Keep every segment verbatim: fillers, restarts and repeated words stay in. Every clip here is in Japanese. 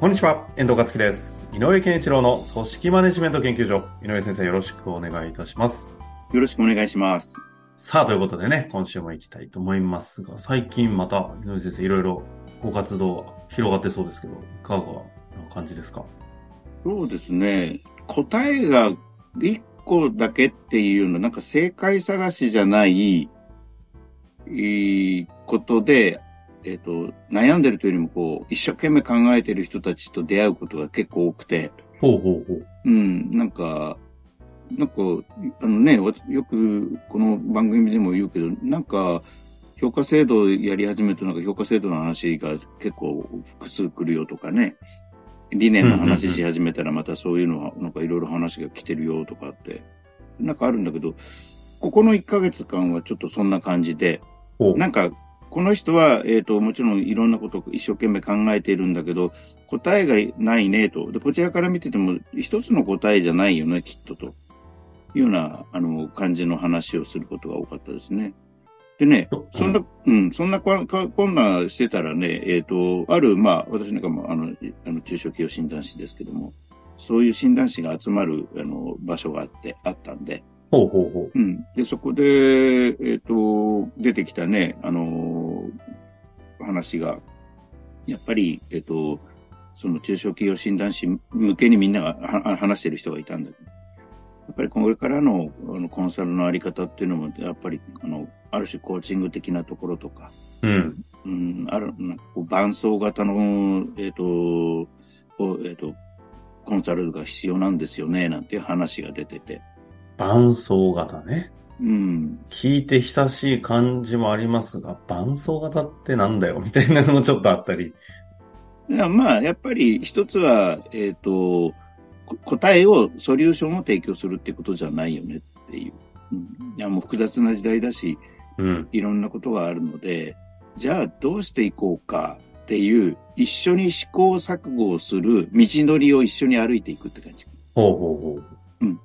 こんにちは、遠藤和樹です。井上健一郎の組織マネジメント研究所。井上先生、よろしくお願いいたします。よろしくお願いします。さあ、ということでね、今週も行きたいと思いますが、最近また井上先生、いろいろご活動広がってそうですけど、いかがな感じですか？そうですね、答えがいっこだけっていうの、なんか正解探しじゃない、えー、ことで、えっと、悩んでるというよりもこう、一生懸命考えてる人たちと出会うことが結構多くて。ほうほうほう。うん、なんか、なんか、あのね、よくこの番組でも言うけど、なんか、評価制度やり始めるとなんか評価制度の話が結構複数来るよとかね。理念の話し始めたらまたそういうのはなんかいろいろ話が来てるよとかってなんかあるんだけど、ここのいっかげつかんはちょっとそんな感じで、なんかこの人はえっともちろんいろんなことを一生懸命考えているんだけど答えがないねと、でこちらから見てても一つの答えじゃないよねきっとというようなあの感じの話をすることが多かったですね。でね、そんな、うん、そんなこ、こんなしてたらね、えっと、ある、まあ、私なんかも、あの、あの中小企業診断士ですけども、そういう診断士が集まる、あの、場所があって、あったんで。ほうほうほう。うん。で、そこで、えっと、出てきたね、あの、話が、やっぱり、えっと、その中小企業診断士向けにみんなが話してる人がいたんだけど。やっぱりこれからのコンサルのあり方っていうのも、やっぱりあの、ある種コーチング的なところとか、うん。うん、ある、なんかこう伴走型の、えっと、えっと、コンサルが必要なんですよね、なんていう話が出てて。伴走型ね。うん。聞いて久しい感じもありますが、伴走型ってなんだよ、みたいなのもちょっとあったり。いや、まあ、やっぱり一つは、えっと、答えを、ソリューションを提供するってことじゃないよねっていう。うん、いやもう複雑な時代だし、うん、いろんなことがあるので、じゃあどうしていこうかっていう、一緒に試行錯誤をする道のりを一緒に歩いていくって感じ。ほうほうほう。うん。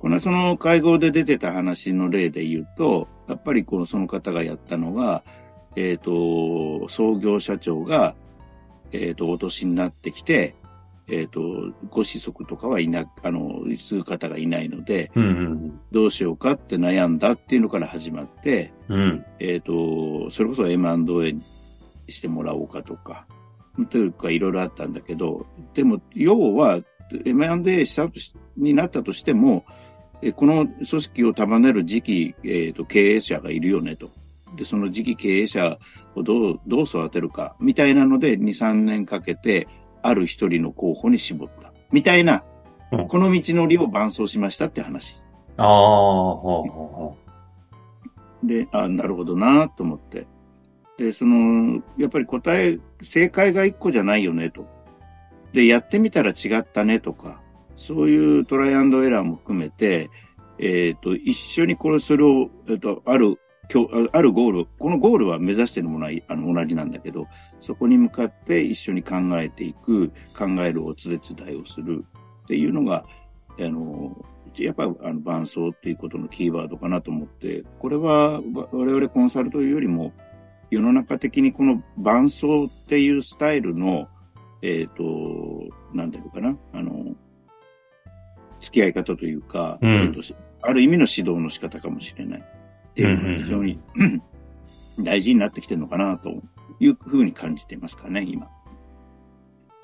このその会合で出てた話の例で言うと、やっぱりこのその方がやったのが、えっと、創業社長が、えっと、お年になってきて、えっと、ご子息とかはいな、あの、継ぐ方がいないので、うんうん、どうしようかって悩んだっていうのから始まって、うん、えっと、それこそ エムアンドエー してもらおうかとか、というかいろいろあったんだけど、でも、要は エムアンドエー したになったとしても、この組織を束ねる次期、えっと、経営者がいるよねと。で、その次期経営者をどう、どう育てるか、みたいなので、にさんねんかけて、ある一人の候補に絞った。みたいな、うん、この道のりを伴走しましたって話。ああ、ほう。で、あなるほどなと思って。で、その、やっぱり答え、正解が一個じゃないよねと。で、やってみたら違ったねとか、そういうトライアンドエラーも含めて、えっと、一緒にこれ、それを、えっと、ある、あるゴール、このゴールは目指してるものはあの同じなんだけど、そこに向かって一緒に考えていく、考えるお手伝いをするっていうのが、あの、やっぱり伴走っていうことのキーワードかなと思って、これは我々コンサルというよりも、世の中的にこの伴走っていうスタイルの、えっと、なんていうかな、あの、付き合い方というか、うん、えっと、ある意味の指導の仕方かもしれない。っていうのが非常に大事になってきてるのかなというふうに感じていますかね、今。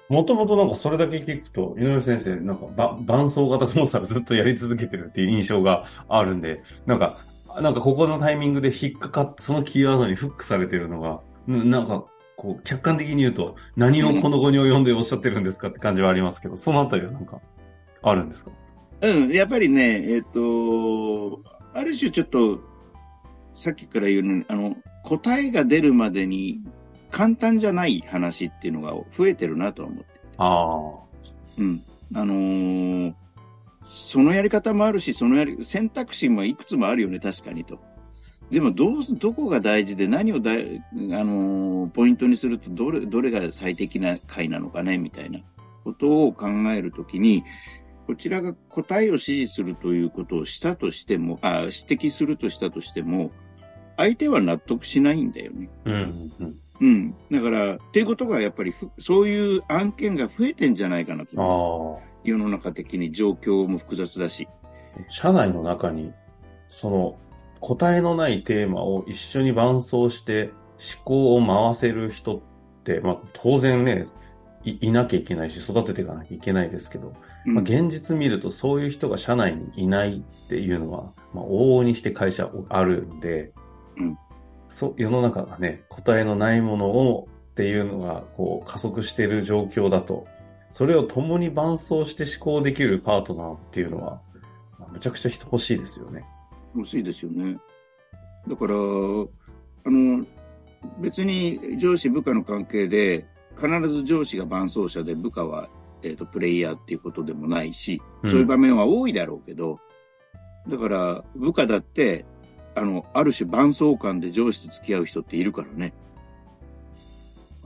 もともとなんかそれだけ聞くと、井上先生、なんか伴走型コンサルずっとやり続けてるっていう印象があるんで、なんか、なんかここのタイミングで引っかかって、そのキーワードにフックされてるのが、なんかこう、客観的に言うと、何をこの後に及んでおっしゃってるんですかって感じはありますけど、そのあたりはなんか、あるんですか？うん、やっぱりね、えっと、ある種ちょっと、さっきから言うように、あの、答えが出るまでに簡単じゃない話っていうのが増えてるなとは思って。ああ。うん。あのー、そのやり方もあるし、そのやり、選択肢もいくつもあるよね、確かにと。でもどう、どこが大事で何をだ、あのー、ポイントにするとどれ、どれが最適な解なのかね、みたいなことを考えるときに、こちらが答えを支持するということをしたとしても、あ、指摘するとしたとしても、相手は納得しないんだよね。うん、うんうん、だからっていうことがやっぱりそういう案件が増えてんじゃないかなと。あ、世の中的に状況も複雑だし、社内の中にその答えのないテーマを一緒に伴走して思考を回せる人って、まあ、当然ね い, いなきゃいけないし育てていかなきゃいけないですけど、うん、まあ、現実見るとそういう人が社内にいないっていうのは、まあ、往々にして会社あるんで、うん、そ世の中がね、答えのないものをっていうのがこう加速している状況だと、それを共に伴走して思考できるパートナーっていうのは、まあ、むちゃくちゃ人欲しいですよね。欲しいですよね。だからあの別に上司部下の関係で必ず上司が伴走者で部下は、えーと、プレイヤーっていうことでもないし、そういう場面は多いだろうけど、うん、だから部下だってあの、ある種伴走感で上司と付き合う人っているからね。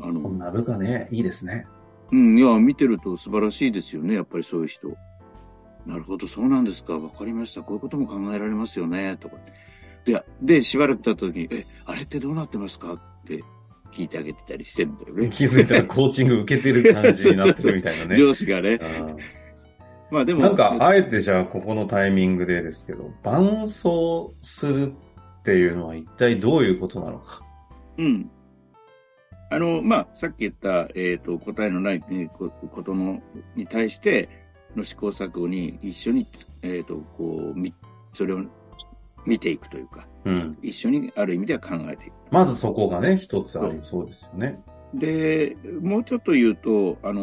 あの、こんな部下ね、いいですね。うん、いや、見てると素晴らしいですよね、やっぱりそういう人。なるほど、そうなんですか、わかりました、こういうことも考えられますよね、とか。で、で、しばらく経った時に、え、あれってどうなってますかって聞いてあげてたりしてるんだよね。気づいたらコーチング受けてる感じになってるみたいなね。そうそうそう、上司がね。まあ、でもなんかあえてじゃあここのタイミングでですけど、伴走するっていうのは一体どういうことなのか。うん。あのまあさっき言った、えーと、答えのない、えー、ことのに対しての試行錯誤に一緒に、えーと、こうみそれを見ていくというか、うん、一緒にある意味では考えていく。まずそこがね一つありそうですよね。でもうちょっと言うと、あの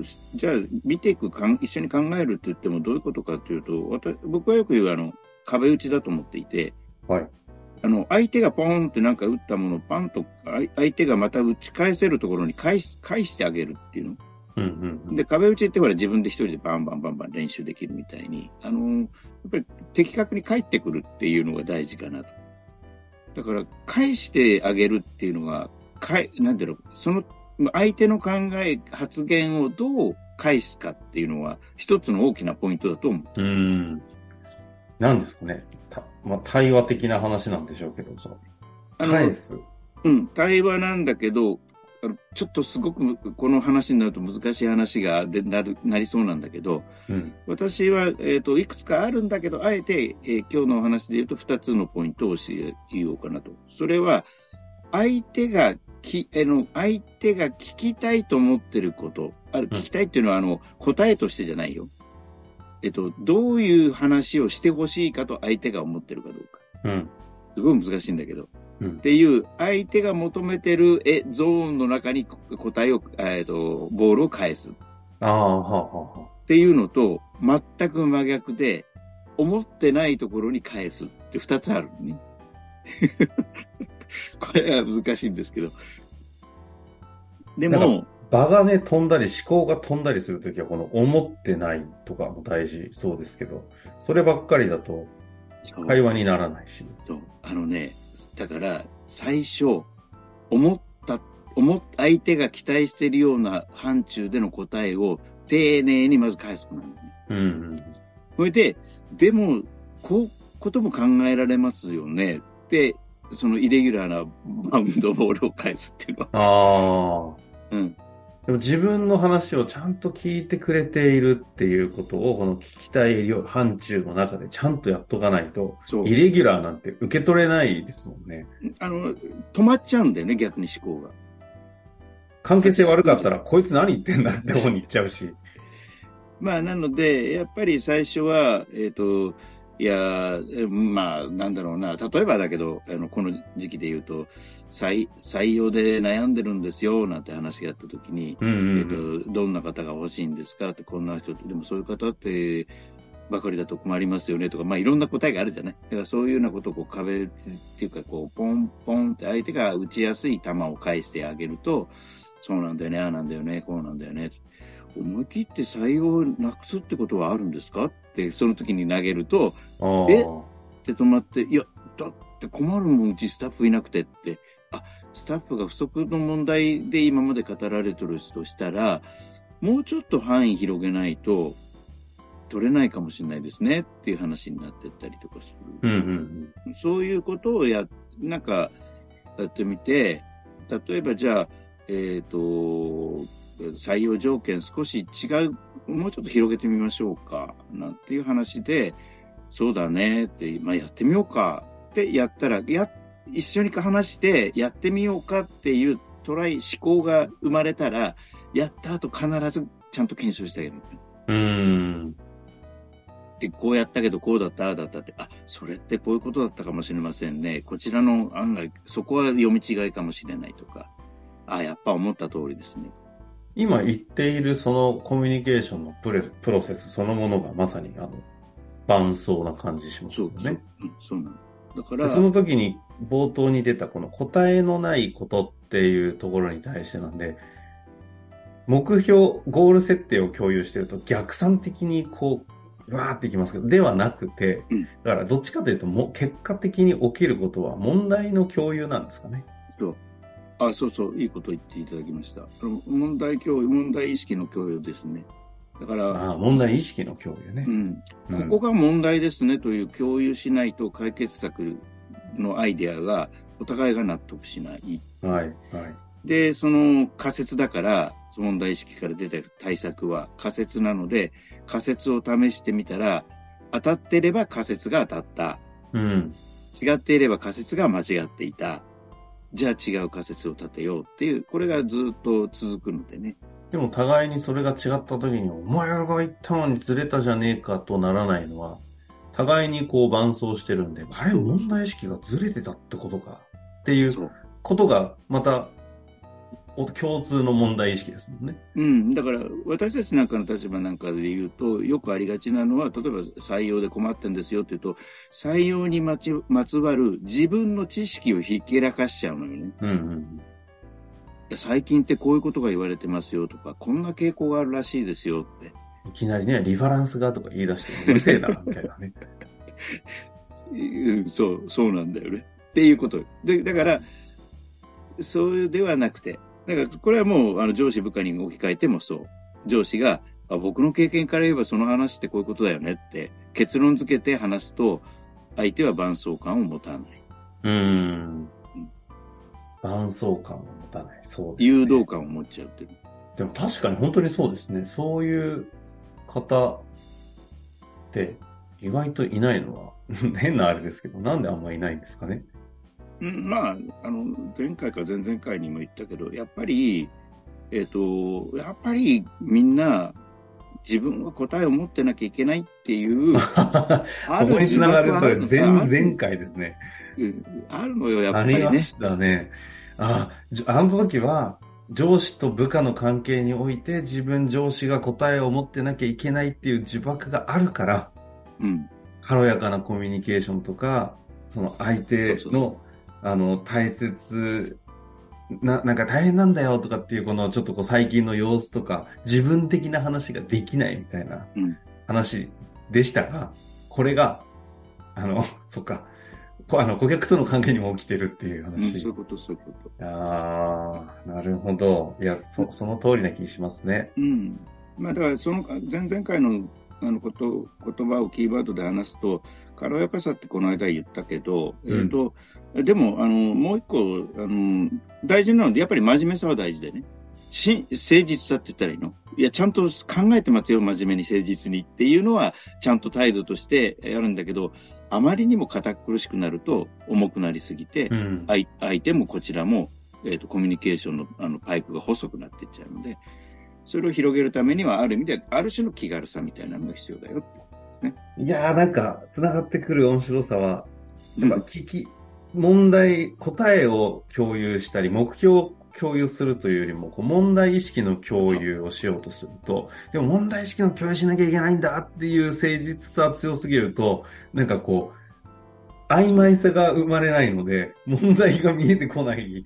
ー、じゃあ見ていくかん一緒に考えるって言ってもどういうことかというと、私僕はよく言うあの壁打ちだと思っていて、はい、あの相手がポーンってなんか打ったものをパンと相手がまた打ち返せるところに返し、返してあげるっていうの、うんうんうん、で壁打ちってほら自分で一人でバンバンバンバン練習できるみたいに、あのー、やっぱり的確に返ってくるっていうのが大事かなと。だから返してあげるっていうのはかい、なんていうの、その相手の考え発言をどう返すかっていうのは一つの大きなポイントだと思う。うーん、なんですかね、た、まあ、対話的な話なんでしょうけど、その返す、うん、対話なんだけど、あのちょっとすごくこの話になると難しい話がで な, るなりそうなんだけど、うん、私は、えーと、いくつかあるんだけど、あえて、えー、今日のお話で言うとふたつのポイントを教えようかなと。それは相手がきあの相手が聞きたいと思ってること、ある聞きたいっていうのはあの答えとしてじゃないよ。えっとどういう話をしてほしいかと相手が思ってるかどうか。うん、すごい難しいんだけど、うん。っていう相手が求めてるえゾーンの中に答えをえっとボールを返す。ああ、はあ、はあ。っていうのと全く真逆で思ってないところに返すってふたつあるね。これは難しいんですけど、でも場がね飛んだり思考が飛んだりするときはこの思ってないとかも大事そうですけど、そればっかりだと会話にならないし、あのね、だから最初思った思相手が期待しているような範疇での答えを丁寧にまず返すことなんだね。うんうん。それででもこういうことも考えられますよねって。そのイレギュラーなバウンドボールを返すっていうのは。ああ。うん。でも自分の話をちゃんと聞いてくれているっていうことを、この聞きたい量、範疇の中でちゃんとやっとかないと、イレギュラーなんて受け取れないですもんね。あの、止まっちゃうんだよね、逆に思考が。関係性悪かったら、こいつ何言ってんだって方に行っちゃうし。まあ、なので、やっぱり最初は、えっと、いや、まあ、なんだろうな、例えばだけど、あのこの時期で言うと採、採用で悩んでるんですよ、なんて話があったときに、うんうんうん、えーと、どんな方が欲しいんですかって、こんな人、でもそういう方って、ばかりだと困りますよねとか、まあ、いろんな答えがあるじゃない。だからそういうようなことをこう壁っていうかこうポンポンって相手が打ちやすい球を返してあげると、そうなんだよね、ああなんだよね、こうなんだよね、思い切って採用をなくすってことはあるんですかってその時に投げると、えって止まって、いやだって困るもん、うちスタッフいなくてって、あ、スタッフが不足の問題で今まで語られてるとしたら、もうちょっと範囲広げないと取れないかもしれないですねっていう話になってったりとかする、うんうん、そういうことをやなんかやってみて、例えばじゃあ、えーと採用条件少し違う、もうちょっと広げてみましょうかなんていう話で、そうだねって、まあ、やってみようかってやったら、や一緒に話してやってみようかっていうトライ思考が生まれたら、やった後必ずちゃんと検証してあげる。うーんで、こうやったけどこうだったああだったって、あ、それってこういうことだったかもしれませんね、こちらの案外そこは読み違いかもしれないとか、あ、やっぱ思った通りですね。今言っているそのコミュニケーションのプレ、プロセスそのものがまさにあの伴奏な感じしますよね。そう、うん、そうなの。だからその時に冒頭に出たこの答えのないことっていうところに対してなんで、目標ゴール設定を共有してると逆算的にこうわーっていきますけど、ではなくて、うん、だからどっちかというとも結果的に起きることは問題の共有なんですかね。そう。あ、そうそう、いいこと言っていただきました。問題共有、問題意識の共有ですね。だからあ問題意識の共有ね、うんうん、ここが問題ですねという共有しないと解決策のアイデアがお互いが納得しない、はいはい、でその仮説だから、問題意識から出てる対策は仮説なので、仮説を試してみたら当たっていれば仮説が当たった、うん、違っていれば仮説が間違っていた、じゃあ違う仮説を立てようっていう、これがずっと続くのでね。でも互いにそれが違った時に、お前が言ったのにずれたじゃねえかとならないのは、互いにこう伴走してるんで、あれ問題意識がずれてたってことかっていうことがまた共通の問題意識ですもんね。うん、だから私たちなんかの立場なんかで言うと、よくありがちなのは、例えば採用で困ってんですよって言うと、採用にまち、まつわる自分の知識をひけらかしちゃうのよね、うんうん、最近ってこういうことが言われてますよとか、こんな傾向があるらしいですよって、いきなりねリファランスがとか言い出してうるせえなみたいなね、うん、そうそうなんだよねっていうことで、だからそうではなくて、だからこれはもうあの上司部下に置き換えてもそう、上司があ僕の経験から言えばその話ってこういうことだよねって結論付けて話すと、相手は伴走感を持たない。うーん、うん、伴走感を持たない、そうですね、誘導感を持っちゃうっていう。でも確かに本当にそうですね。そういう方って意外といないのは変なあれですけど、なんであんまりいないんですかね。まあ、あの前回か前々回にも言ったけど、やっぱり、えーと、やっぱりみんな自分は答えを持ってなきゃいけないっていうそこにつながる、それ前、前回ですね、うん、あるのよやっぱりね、ありましたね。 あ, あの時は上司と部下の関係において自分上司が答えを持ってなきゃいけないっていう呪縛があるから、うん、軽やかなコミュニケーションとか、その相手のそうそうそうあの大切な、なんか大変なんだよとかっていう、このちょっとこう最近の様子とか自分的な話ができないみたいな話でしたが、うん、これがあのそっかあの顧客との関係にも起きてるっていう話、うん、そういうことそういうこと。ああ、なるほど。いや そ, その通りな気しますね。うん、まあだからその前々回のあのこと言葉をキーワードで話すと、軽やかさってこの間言ったけど、うん、えー、とでもあのもう一個あの大事なので、やっぱり真面目さは大事でね、し誠実さって言ったらいいの、いやちゃんと考えてますよ、真面目に誠実にっていうのはちゃんと態度としてやるんだけど、あまりにも堅苦しくなると重くなりすぎて、うん、相, 相手もこちらも、えー、とコミュニケーション の, あのパイプが細くなっていっちゃうので、それを広げるためには、ある意味である種の気軽さみたいなのが必要だよってですね。いやー、なんかつながってくる面白さは、やっぱ聞き、うん、問題、答えを共有したり、目標を共有するというよりも、こう問題意識の共有をしようとすると、でも問題意識の共有しなきゃいけないんだっていう誠実さ強すぎると、なんかこう、曖昧さが生まれないので、問題が見えてこない。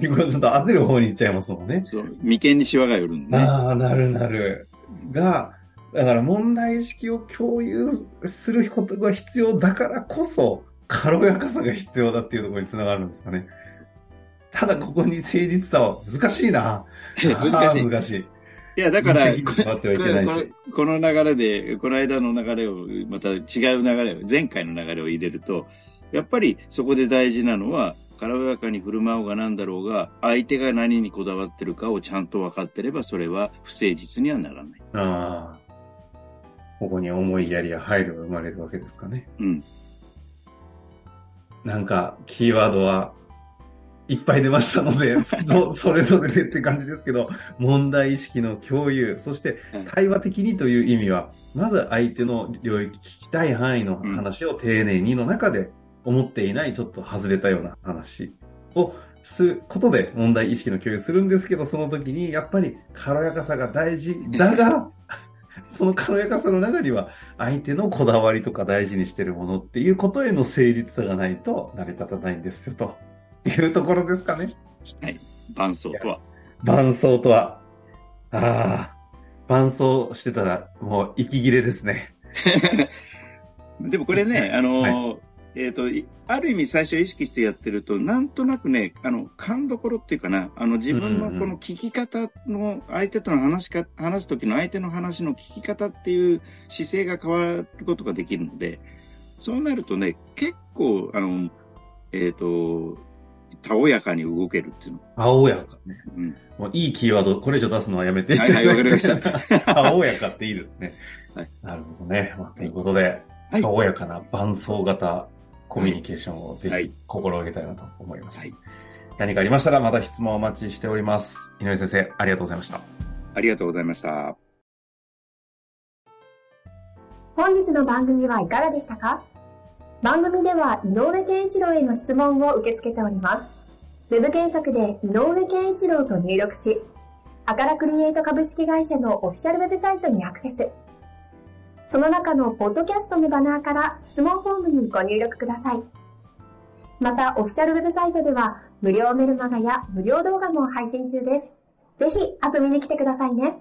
ちょっと焦る方に行っちゃいますもんね。そう、眉間にシワが寄るんで、ね。ああ、なるなる。が、だから問題意識を共有することが必要だからこそ、軽やかさが必要だっていうところにつながるんですかね。ただここに誠実さは難しいな。難しい。難しい。いや、だから、この流れで、この間の流れを、また違う流れを、前回の流れを入れると、やっぱりそこで大事なのは、軽やかに振る舞おうが何だろうが、相手が何にこだわってるかをちゃんと分かってれば、それは不誠実にはならない。ああ。ここに思いやりや配慮が生まれるわけですかね。うん。なんか、キーワードはいっぱい出ましたので、そ, それぞれでって感じですけど、問題意識の共有、そして対話的にという意味は、まず相手の領域、聞きたい範囲の話を丁寧にの中で、思っていないちょっと外れたような話をすることで問題意識の共有するんですけど、その時にやっぱり軽やかさが大事だが、その軽やかさの中には相手のこだわりとか大事にしてるものっていうことへの誠実さがないと成り立たないんですよと。いうところですかね。はい。伴奏とは。伴奏とは。ああ、伴奏してたらもう息切れですね。でもこれね、あのーはい、えっと、ある意味最初意識してやってると、なんとなくね、あの、勘どころっていうかな、あの、自分のこの聞き方の、相手との話か、話す時の相手の話の聞き方っていう姿勢が変わることができるので、そうなるとね、結構、あの、えっ、ー、と、たおやかに動けるっていうの。たおやかね。うん。もういいキーワード、これ以上出すのはやめて。はいはい、わかりました。たおやかっていいですね。はい。なるほどね。まあ、ということで、はい、たおやかな伴奏型コミュニケーションをぜひ心がけたいなと思います。はい。何かありましたらまた質問をお待ちしております。井上先生、ありがとうございました。ありがとうございました。本日の番組はいかがでしたか？番組では井上健一郎への質問を受け付けております。ウェブ検索で井上健一郎と入力し、アカラクリエイト株式会社のオフィシャルウェブサイトにアクセス。その中のポッドキャストのバナーから質問フォームにご入力ください。また、オフィシャルウェブサイトでは無料メルマガや無料動画も配信中です。ぜひ遊びに来てくださいね。